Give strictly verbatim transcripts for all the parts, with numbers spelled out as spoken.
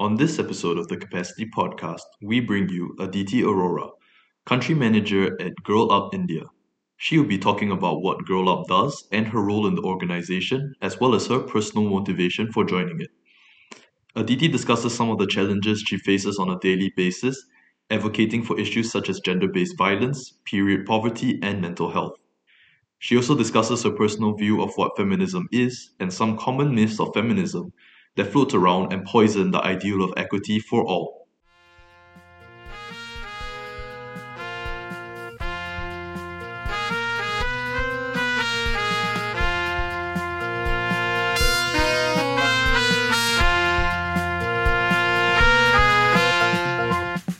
On this episode of the Capacity Podcast, we bring you Aditi Arora, Country Manager at Girl Up India. She will be talking about what Girl Up does and her role in the organization, as well as her personal motivation for joining it. Aditi discusses some of the challenges she faces on a daily basis, advocating for issues such as gender-based violence, period poverty, and mental health. She also discusses her personal view of what feminism is and some common myths of feminism that float around and poison the ideal of equity for all.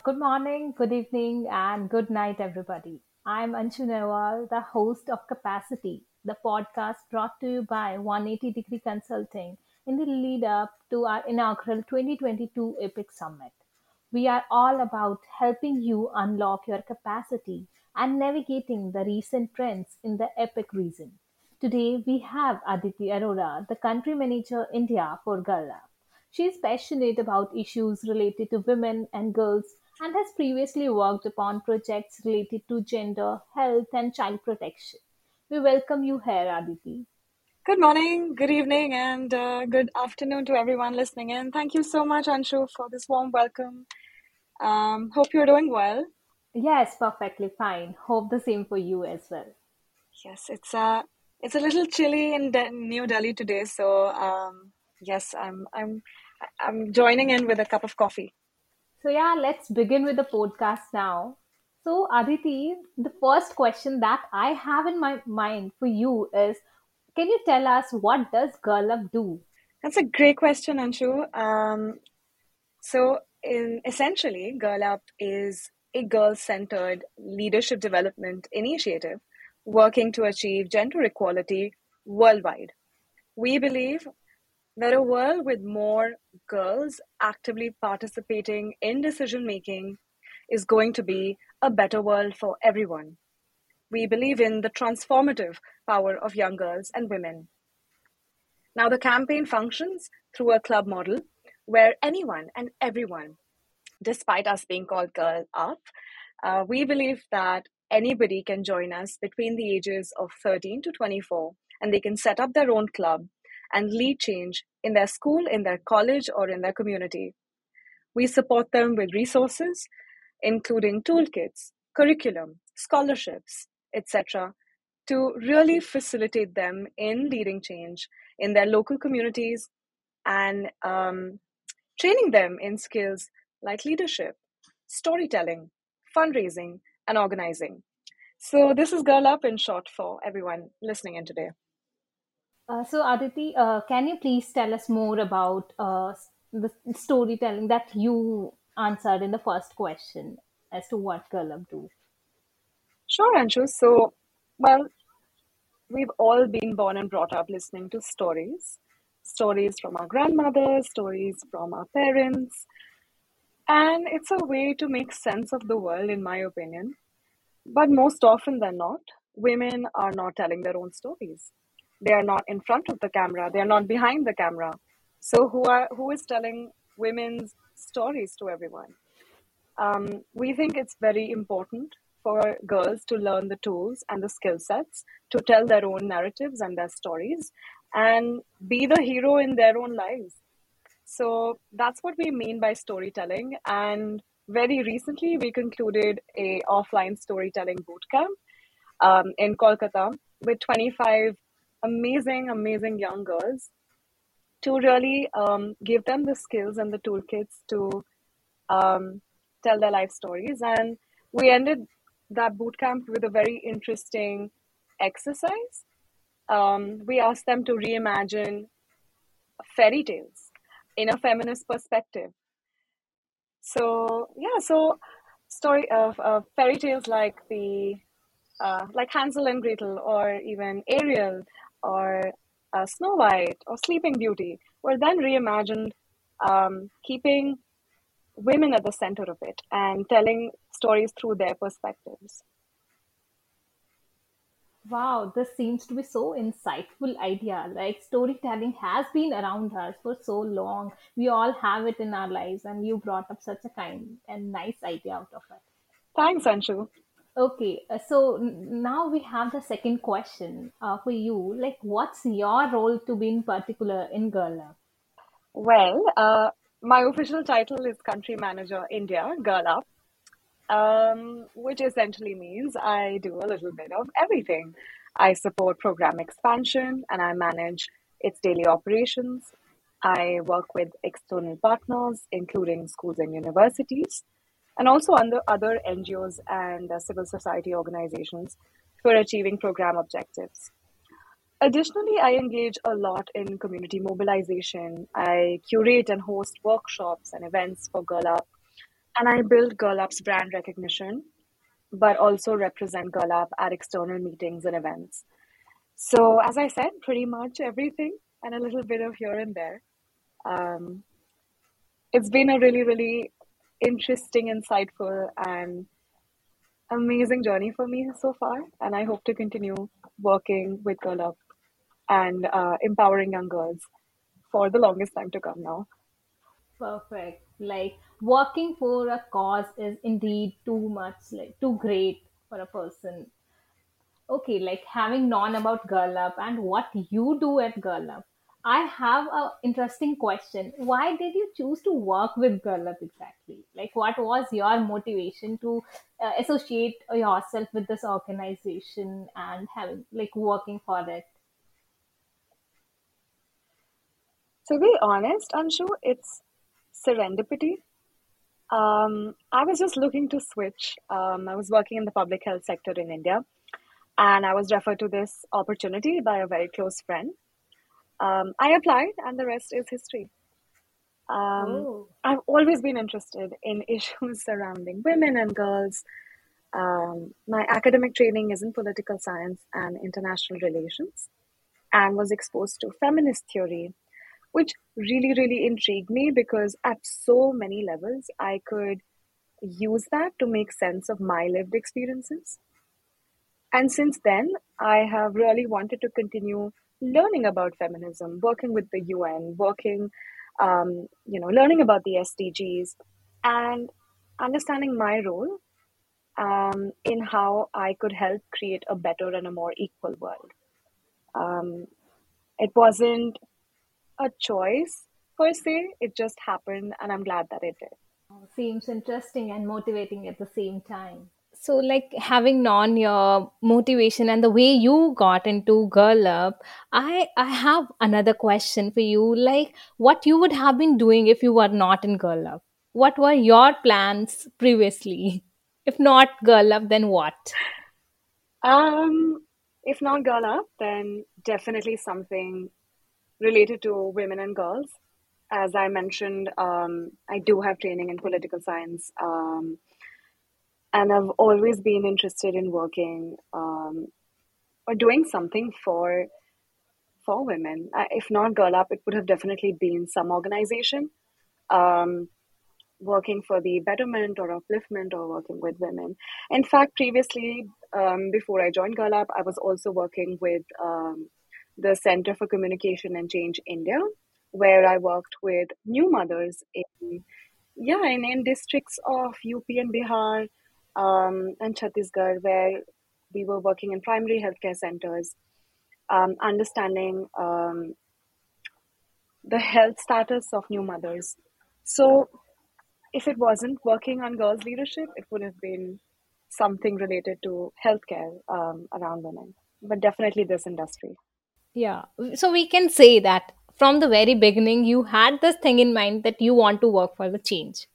Good morning, good evening, and good night, everybody. I'm Anshu Nawal, the host of Capacity, the podcast brought to you by one eighty degree Consulting in the lead up to our inaugural twenty twenty-two EPIC Summit. We are all about helping you unlock your capacity and navigating the recent trends in the EPIC region. Today, we have Aditi Arora, the Country Manager India for Girl Up. She is passionate about issues related to women and girls and has previously worked upon projects related to gender, health, and child protection. We welcome you here, Aditi. Good morning, good evening, and uh, good afternoon to everyone listening in. Thank you so much, Anshu, for this warm welcome. Um, hope you're doing well. Yes, perfectly fine. Hope the same for you as well. Yes, it's a, it's a little chilly in De- New Delhi today, so um, yes, I'm, I'm, I'm joining in with a cup of coffee. So yeah, let's begin with the podcast now. So Aditi, the first question that I have in my mind for you is, can you tell us what does Girl Up do? That's a great question, Anshu. Um, so in, essentially, Girl Up is a girl-centered leadership development initiative working to achieve gender equality worldwide. We believe that a world with more girls actively participating in decision-making is going to be a better world for everyone. We believe in the transformative power of young girls and women. Now, the campaign functions through a club model where anyone and everyone, despite us being called Girl Up, uh, we believe that anybody can join us between the ages of thirteen to twenty-four, and they can set up their own club and lead change in their school, in their college, or in their community. We support them with resources, including toolkits, curriculum, scholarships, et cetera, to really facilitate them in leading change in their local communities and um, training them in skills like leadership, storytelling, fundraising, and organizing. So this is Girl Up in short for everyone listening in today. Uh, so Aditi, uh, can you please tell us more about uh, the storytelling that you answered in the first question as to what Girl Up do? Sure, Anshu. So, well, we've all been born and brought up listening to stories, stories from our grandmothers, stories from our parents. And it's a way to make sense of the world, in my opinion. But most often than not, women are not telling their own stories. They are not in front of the camera. They are not behind the camera. So who are who is telling women's stories to everyone? Um, we think it's very important for girls to learn the tools and the skill sets to tell their own narratives and their stories and be the hero in their own lives. So that's what we mean by storytelling. And very recently, we concluded a offline storytelling bootcamp um, in Kolkata with twenty-five amazing, amazing young girls to really um, give them the skills and the toolkits to um, tell their life stories. And we ended that bootcamp with a very interesting exercise. Um, we asked them to reimagine fairy tales in a feminist perspective. So yeah, so story of uh, fairy tales like the uh, like Hansel and Gretel, or even Ariel, or uh, Snow White, or Sleeping Beauty were then reimagined, um, keeping women at the center of it and telling stories through their perspectives. Wow, this seems to be so insightful idea. Like storytelling has been around us for so long. We all have it in our lives, and you brought up such a kind and nice idea out of it. Thanks, Anshu. Okay, so now we have the second question uh, for you. Like, what's your role to be in particular in Girl Up? Well, uh, my official title is Country Manager India, Girl Up. Um, which essentially means I do a little bit of everything. I support program expansion and I manage its daily operations. I work with external partners, including schools and universities, and also under other N G Os and uh, civil society organizations for achieving program objectives. Additionally, I engage a lot in community mobilization. I curate and host workshops and events for Girl Up. And I build Girl Up's brand recognition, but also represent Girl Up at external meetings and events. So as I said, pretty much everything and a little bit of here and there. Um, it's been a really, really interesting, insightful and amazing journey for me so far. And I hope to continue working with Girl Up and uh, empowering young girls for the longest time to come now. Perfect. Like working for a cause is indeed too much, like too great for a person. Okay, like having known about Girl Up and what you do at Girl Up, I have an interesting question. Why did you choose to work with Girl Up exactly? Like what was your motivation to uh, associate yourself with this organization and having like working for it? To be honest, Anshu, it's serendipity. Um, I was just looking to switch. Um, I was working in the public health sector in India, and I was referred to this opportunity by a very close friend. Um, I applied, and the rest is history. Um, oh. I've always been interested in issues surrounding women and girls. Um, my academic training is in political science and international relations, and was exposed to feminist theory, which really, really intrigued me because at so many levels, I could use that to make sense of my lived experiences. And since then, I have really wanted to continue learning about feminism, working with the U N, working, um, you know, learning about the S D Gs and understanding my role um, in how I could help create a better and a more equal world. Um, it wasn't a choice per se, it just happened and I'm glad that it did. Seems interesting and motivating at the same time. So like having known your motivation and the way you got into Girl Up, I, I have another question for you, like what you would have been doing if you were not in Girl Up? What were your plans previously? If not Girl Up, then what? Um, if not Girl Up, then definitely something related to women and girls. As I mentioned, um, I do have training in political science, um, and I've always been interested in working um, or doing something for for women. Uh, if not Girl Up, it would have definitely been some organization um, working for the betterment or upliftment or working with women. In fact, previously, um, before I joined Girl Up, I was also working with Um, the Center for Communication and Change India, where I worked with new mothers in, yeah, in, in districts of U P and Bihar um, and Chhattisgarh, where we were working in primary healthcare centers, um, understanding um, the health status of new mothers. So if it wasn't working on girls' leadership, it would have been something related to healthcare um, around women, but definitely this industry. Yeah. So we can say that from the very beginning, you had this thing in mind that you want to work for the change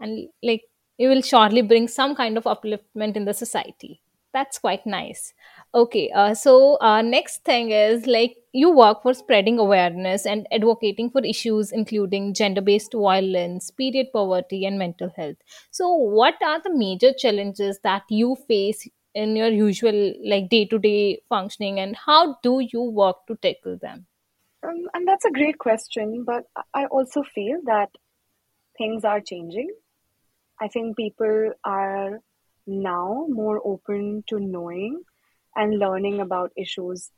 and like you will surely bring some kind of upliftment in the society. That's quite nice. Okay. Uh, so uh, next thing is like you work for spreading awareness and advocating for issues, including gender-based violence, period poverty and mental health. So what are the major challenges that you face in your usual like day-to-day functioning and how do you work to tackle them? Um, and that's a great question, but I also feel that things are changing. I think people are now more open to knowing and learning about issues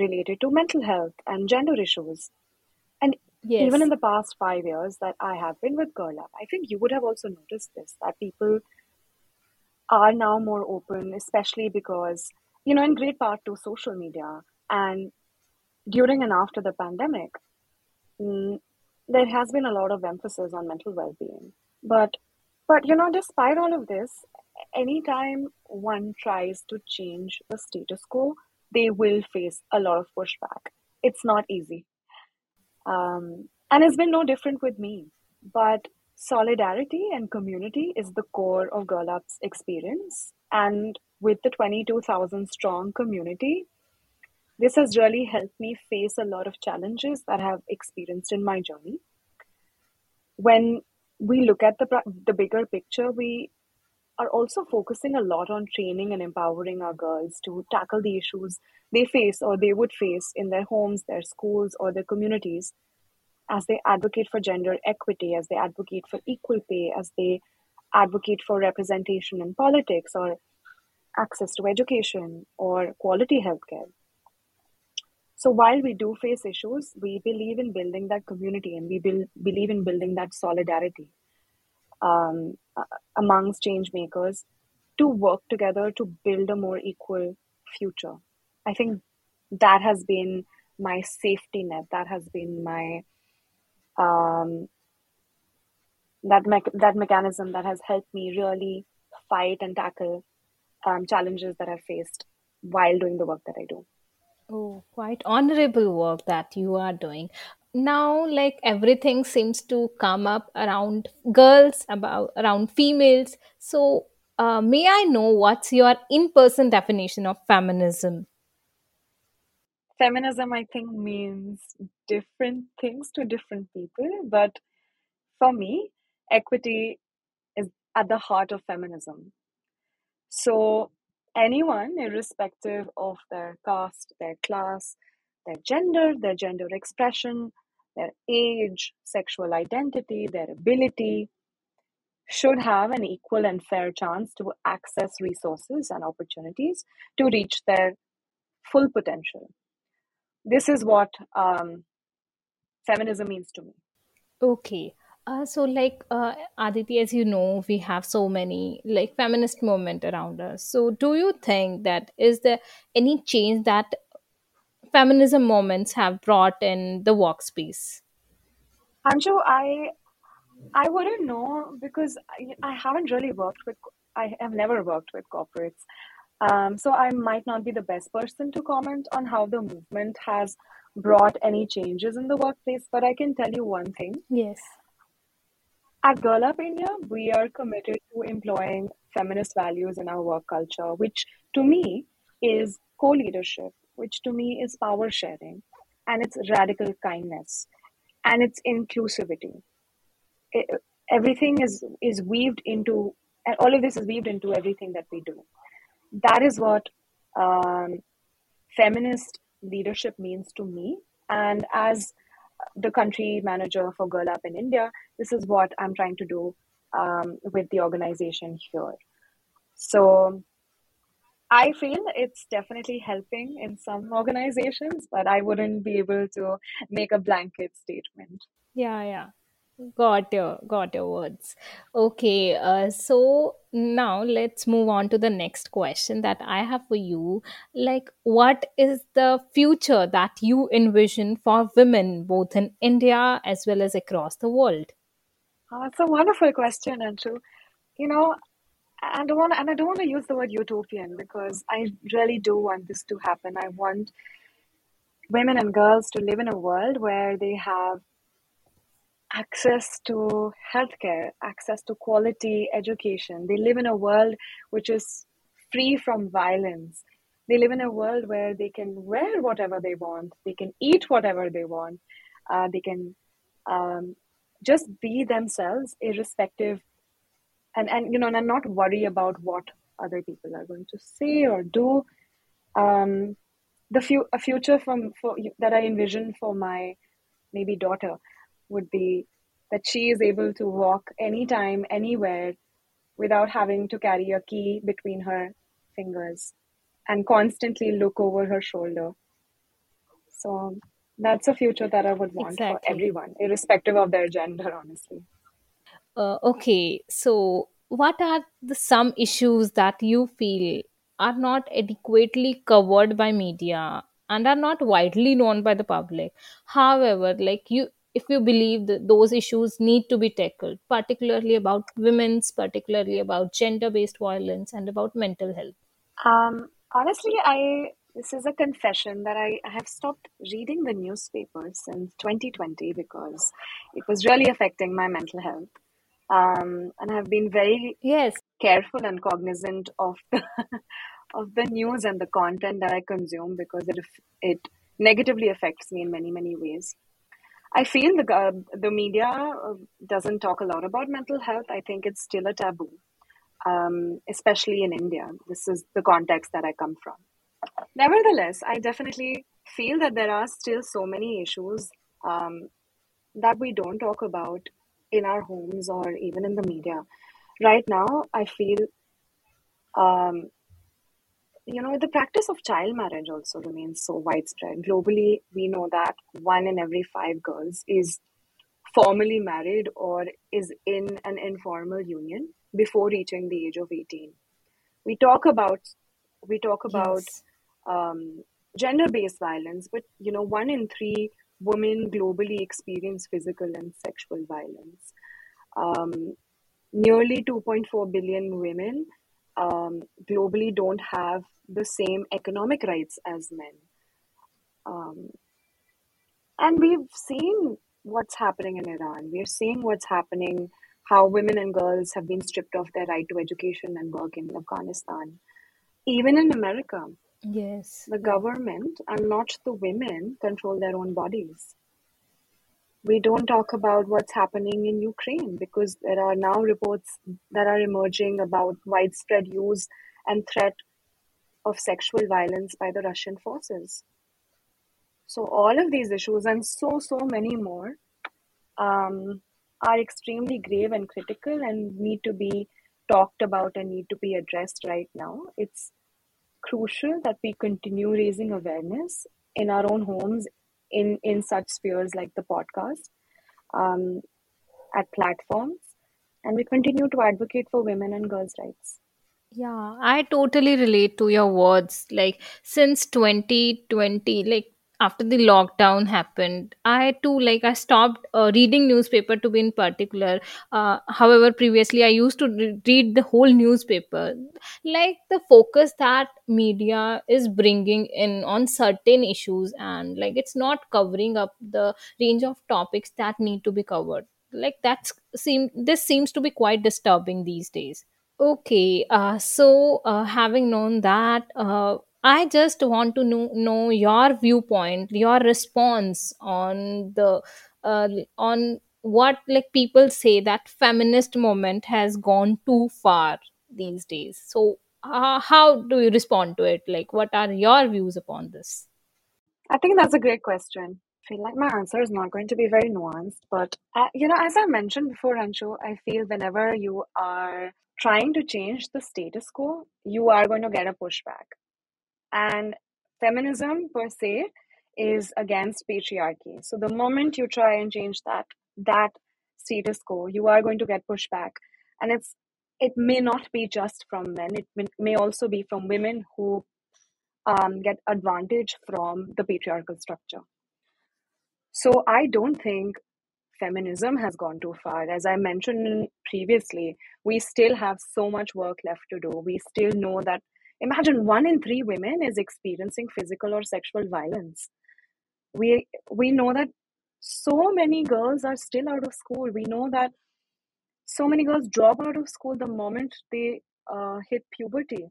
related to mental health and gender issues. And yes. even in the past five years that I have been with Girl Up, I think you would have also noticed this, that people are now more open, especially because, you know, in great part to social media and during and after the pandemic, mm, there has been a lot of emphasis on mental well-being. But, but you know, despite all of this, anytime one tries to change the status quo, they will face a lot of pushback. It's not easy. Um, and it's been no different with me. But solidarity and community is the core of Girl Up's experience. And with the twenty-two thousand strong community, this has really helped me face a lot of challenges that I have experienced in my journey. When we look at the, the bigger picture, we are also focusing a lot on training and empowering our girls to tackle the issues they face or they would face in their homes, their schools, or their communities, as they advocate for gender equity, as they advocate for equal pay, as they advocate for representation in politics or access to education or quality healthcare. So while we do face issues, we believe in building that community and we be- believe in building that solidarity um, amongst change makers to work together to build a more equal future. I think that has been my safety net. That has been my um, that me- that mechanism that has helped me really fight and tackle um, challenges that I've faced while doing the work that I do. Oh, quite honorable work that you are doing. Now, like everything seems to come up around girls, about around females. So uh, may I know what's your in-person definition of feminism? Feminism, I think, means different things to different people. But for me, equity is at the heart of feminism. So anyone, irrespective of their caste, their class, their gender, their gender expression, their age, sexual identity, their ability, should have an equal and fair chance to access resources and opportunities to reach their full potential. This is what um, feminism means to me. Okay. Uh, so like uh, Aditi, as you know, we have so many like feminist movement around us. So do you think that is there any change that feminism movements have brought in the workspace? Anshu, I I wouldn't know because I, I haven't really worked with, I have never worked with corporates. Um, so I might not be the best person to comment on how the movement has brought any changes in the workplace, but I can tell you one thing. Yes. At Girl Up India, we are committed to employing feminist values in our work culture, which to me is co-leadership, which to me is power sharing, and it's radical kindness, and it's inclusivity. It, everything is, is weaved into, and all of this is weaved into everything that we do. That is what um, feminist leadership means to me. And as the country manager for Girl Up in India, this is what I'm trying to do um, with the organization here. So I feel it's definitely helping in some organizations, but I wouldn't be able to make a blanket statement. Yeah, yeah. Got your, got your words. Okay, uh, so now let's move on to the next question that I have for you. Like, what is the future that you envision for women, both in India as well as across the world? Oh, it's a wonderful question, Anshu. You know, I don't want, and I don't want to use the word utopian because I really do want this to happen. I want women and girls to live in a world where they have access to healthcare, access to quality education. They live in a world which is free from violence. They live in a world where they can wear whatever they want. They can eat whatever they want. Uh, they can um, just be themselves, irrespective, and, and you know, and not worry about what other people are going to say or do. Um, the fu- a future from for, that I envision for my maybe daughter would be that she is able to walk anytime, anywhere, without having to carry a key between her fingers. and constantly look over her shoulder. So that's a future that I would want exactly. for everyone, irrespective of their gender, honestly. Uh, okay, so what are the some issues that you feel are not adequately covered by media and are not widely known by the public? However, like you, if you believe that those issues need to be tackled, particularly about women's, particularly about gender-based violence and about mental health. Um, honestly, I... This is a confession that I have stopped reading the newspaper since twenty twenty because it was really affecting my mental health. Um, and I've been very yes. careful and cognizant of the, of the news and the content that I consume because it it negatively affects me in many, many ways. I feel the, uh, the media doesn't talk a lot about mental health. I think it's still a taboo, um, especially in India. This is the context that I come from. Nevertheless, I definitely feel that there are still so many issues um, that we don't talk about in our homes or even in the media. Right now, I feel, um, you know, the practice of child marriage also remains so widespread. Globally, we know that one in every five girls is formally married or is in an informal union before reaching the age of eighteen. We talk about We talk about yes. um, gender-based violence, but, you know, one in three women globally experience physical and sexual violence. Um, nearly two point four billion women um, globally don't have the same economic rights as men. Um, and we've seen what's happening in Iran. We're seeing what's happening, how women and girls have been stripped of their right to education and work in Afghanistan. Even in America, yes, the government and not the women control their own bodies. We don't talk about what's happening in Ukraine because there are now reports that are emerging about widespread use and threat of sexual violence by the Russian forces. So all of these issues and so, so many more um, are extremely grave and critical and need to be talked about and need to be addressed right now. It's crucial that we continue raising awareness in our own homes, in, in such spheres like the podcast, um, at platforms, and we continue to advocate for women and girls' rights. Yeah, I totally relate to your words. Like, since twenty twenty, like, after the lockdown happened, I too, like, I stopped uh, reading newspaper to be in particular. Uh, however, previously I used to re- read the whole newspaper. Like, the focus that media is bringing in on certain issues and, like, it's not covering up the range of topics that need to be covered. Like, that's seem this seems to be quite disturbing these days. Okay, uh, so uh, having known that, uh, I just want to know, know your viewpoint, your response on the uh, on what, like, people say that feminist movement has gone too far these days. So uh, how do you respond to it? Like, what are your views upon this? I think that's a great question. I feel like my answer is not going to be very nuanced, but uh, you know, as I mentioned before, Anshu, I feel whenever you are trying to change the status quo, you are going to get a pushback. And feminism per se is against patriarchy. So the moment you try and change that that status quo, you are going to get pushback. And it's it may not be just from men. It may, may also be from women who um, get advantage from the patriarchal structure. So I don't think feminism has gone too far. As I mentioned previously, we still have so much work left to do. We still know that Imagine one in three women is experiencing physical or sexual violence. We we know that so many girls are still out of school. We know that so many girls drop out of school the moment they uh, hit puberty.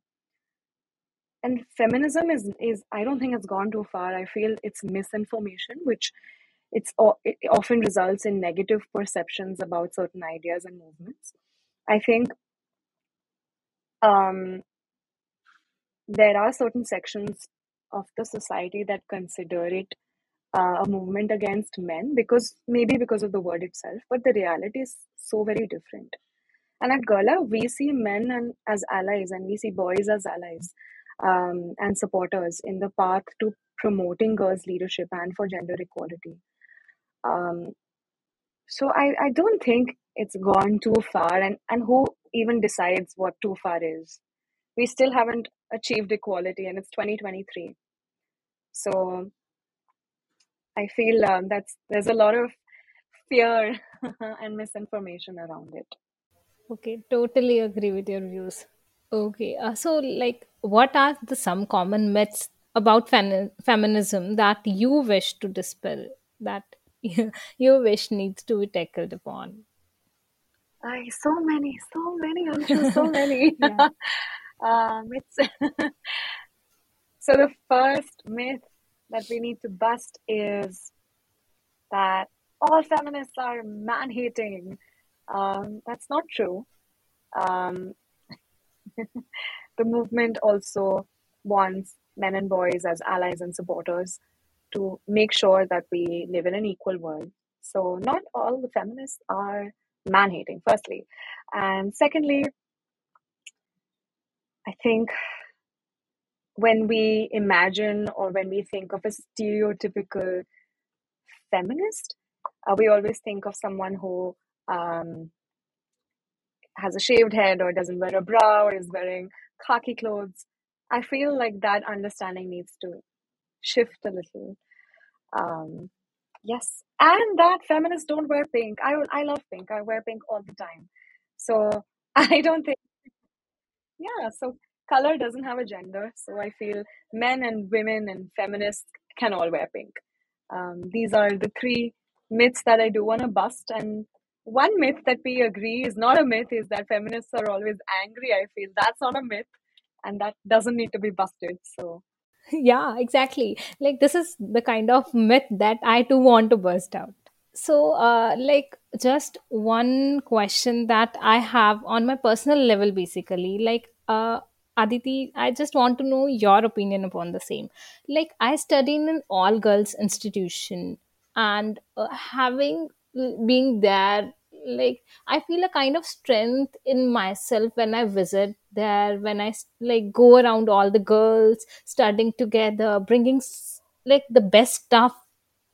And feminism is, is, I don't think it's gone too far. I feel it's misinformation, which it's it often results in negative perceptions about certain ideas and movements. I think... Um, There are certain sections of the society that consider it uh, a movement against men, because maybe because of the word itself, but the reality is so very different. And at Girl Up, we see men and, as allies, and we see boys as allies. um, and supporters in the path to promoting girls' leadership and for gender equality. Um, so I, I don't think it's gone too far, and, and who even decides what too far is? We still haven't achieved equality, and it's twenty twenty-three. So I feel um, that's there's a lot of fear and misinformation around it. Okay, totally agree with your views. Okay, uh, so like, what are the some common myths about fem- feminism that you wish to dispel, that you wish needs to be tackled upon? I so many, so many, I'm sure so many. Yeah. um, it's so the first myth that we need to bust is that all feminists are man-hating. Um, that's not true. Um, the movement also wants men and boys as allies and supporters to make sure that we live in an equal world. So not all the feminists are man-hating, firstly. And secondly, I think when we imagine or when we think of a stereotypical feminist, uh, we always think of someone who um, has a shaved head or doesn't wear a bra or is wearing khaki clothes. I feel like that understanding needs to shift a little. Um, yes. And that feminists don't wear pink. I I love pink. I wear pink all the time. So I don't think, yeah, so color doesn't have a gender. So I feel men and women and feminists can all wear pink. Um, these are the three myths that I do want to bust. And one myth that we agree is not a myth is that feminists are always angry. I feel that's not a myth, and that doesn't need to be busted. So yeah, exactly. Like, this is the kind of myth that I too want to burst out. So uh, like just one question that I have on my personal level, basically, like uh, Aditi, I just want to know your opinion upon the same. Like, I studied in an all girls institution, and uh, having being there, like, I feel a kind of strength in myself when I visit there, when I like go around all the girls studying together, bringing like the best stuff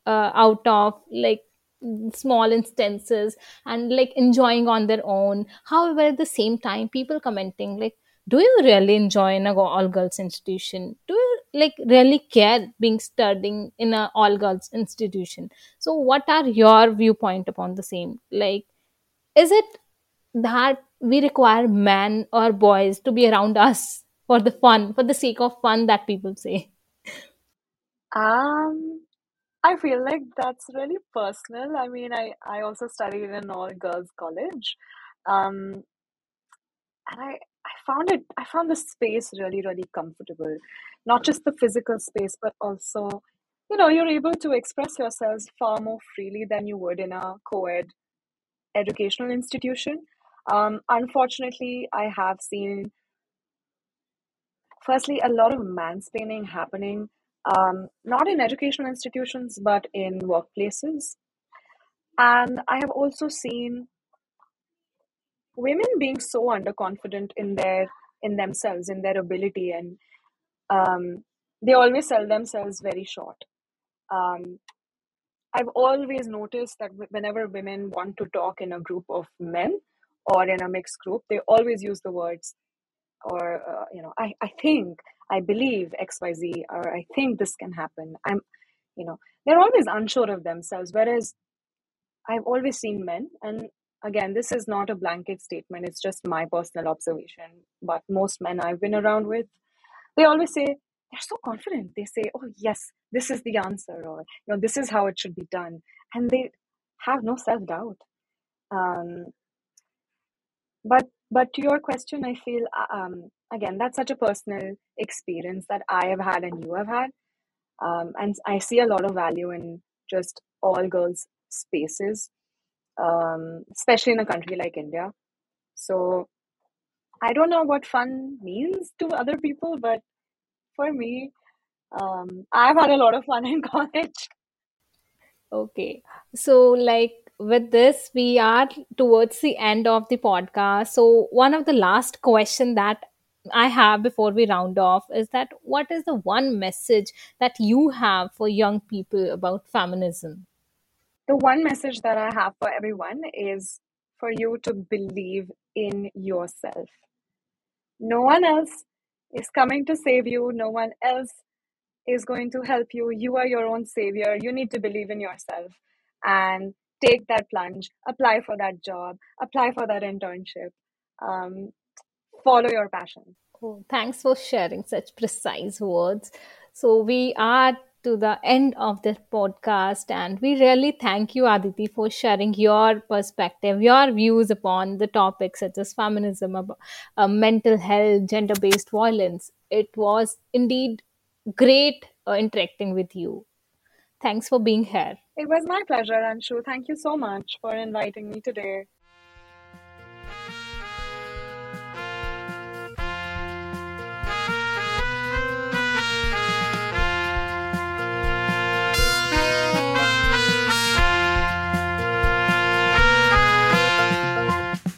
uh, out of like small instances and like enjoying on their own. However, at the same time, people commenting like, do you really enjoy in a all girls institution? Do you like really care being studying in a all girls institution? So what are your viewpoint upon the same? Like, is it that we require men or boys to be around us for the fun, for the sake of fun that people say? Um, I feel like that's really personal. I mean, I, I also studied in an all-girls college. Um, and I, I found it, I found the space really, really comfortable. Not just the physical space, but also, you know, you're able to express yourselves far more freely than you would in a co-ed educational institution. Um, unfortunately, I have seen, firstly, a lot of mansplaining happening, um, not in educational institutions, but in workplaces. And I have also seen women being so underconfident in their in themselves, in their ability, and um, they always sell themselves very short. Um, I've always noticed that whenever women want to talk in a group of men, or in a mixed group, they always use the words, or, uh, you know, I, I think, I believe X Y Z, or I think this can happen. I'm, you know, they're always unsure of themselves. Whereas I've always seen men, and again, this is not a blanket statement, it's just my personal observation, but most men I've been around with, they always say, they're so confident. They say, oh, yes, this is the answer, or, you know, this is how it should be done. And they have no self-doubt. Um, But but to your question, I feel, um, again, that's such a personal experience that I have had and you have had. Um, and I see a lot of value in just all girls spaces, um, especially in a country like India. So I don't know what fun means to other people, but for me, um, I've had a lot of fun in college. Okay. So like, with this, we are towards the end of the podcast. So one of the last question that I have before we round off is that what is the one message that you have for young people about feminism? The one message that I have for everyone is for you to believe in yourself. No one else is coming to save you. No one else is going to help you. You are your own savior. You need to believe in yourself and take that plunge, apply for that job, apply for that internship. Um, follow your passion. Cool. Thanks for sharing such precise words. So we are to the end of this podcast, and we really thank you, Aditi, for sharing your perspective, your views upon the topics such as feminism, uh, mental health, gender-based violence. It was indeed great uh, interacting with you. Thanks for being here. It was my pleasure, Anshu. Thank you so much for inviting me today.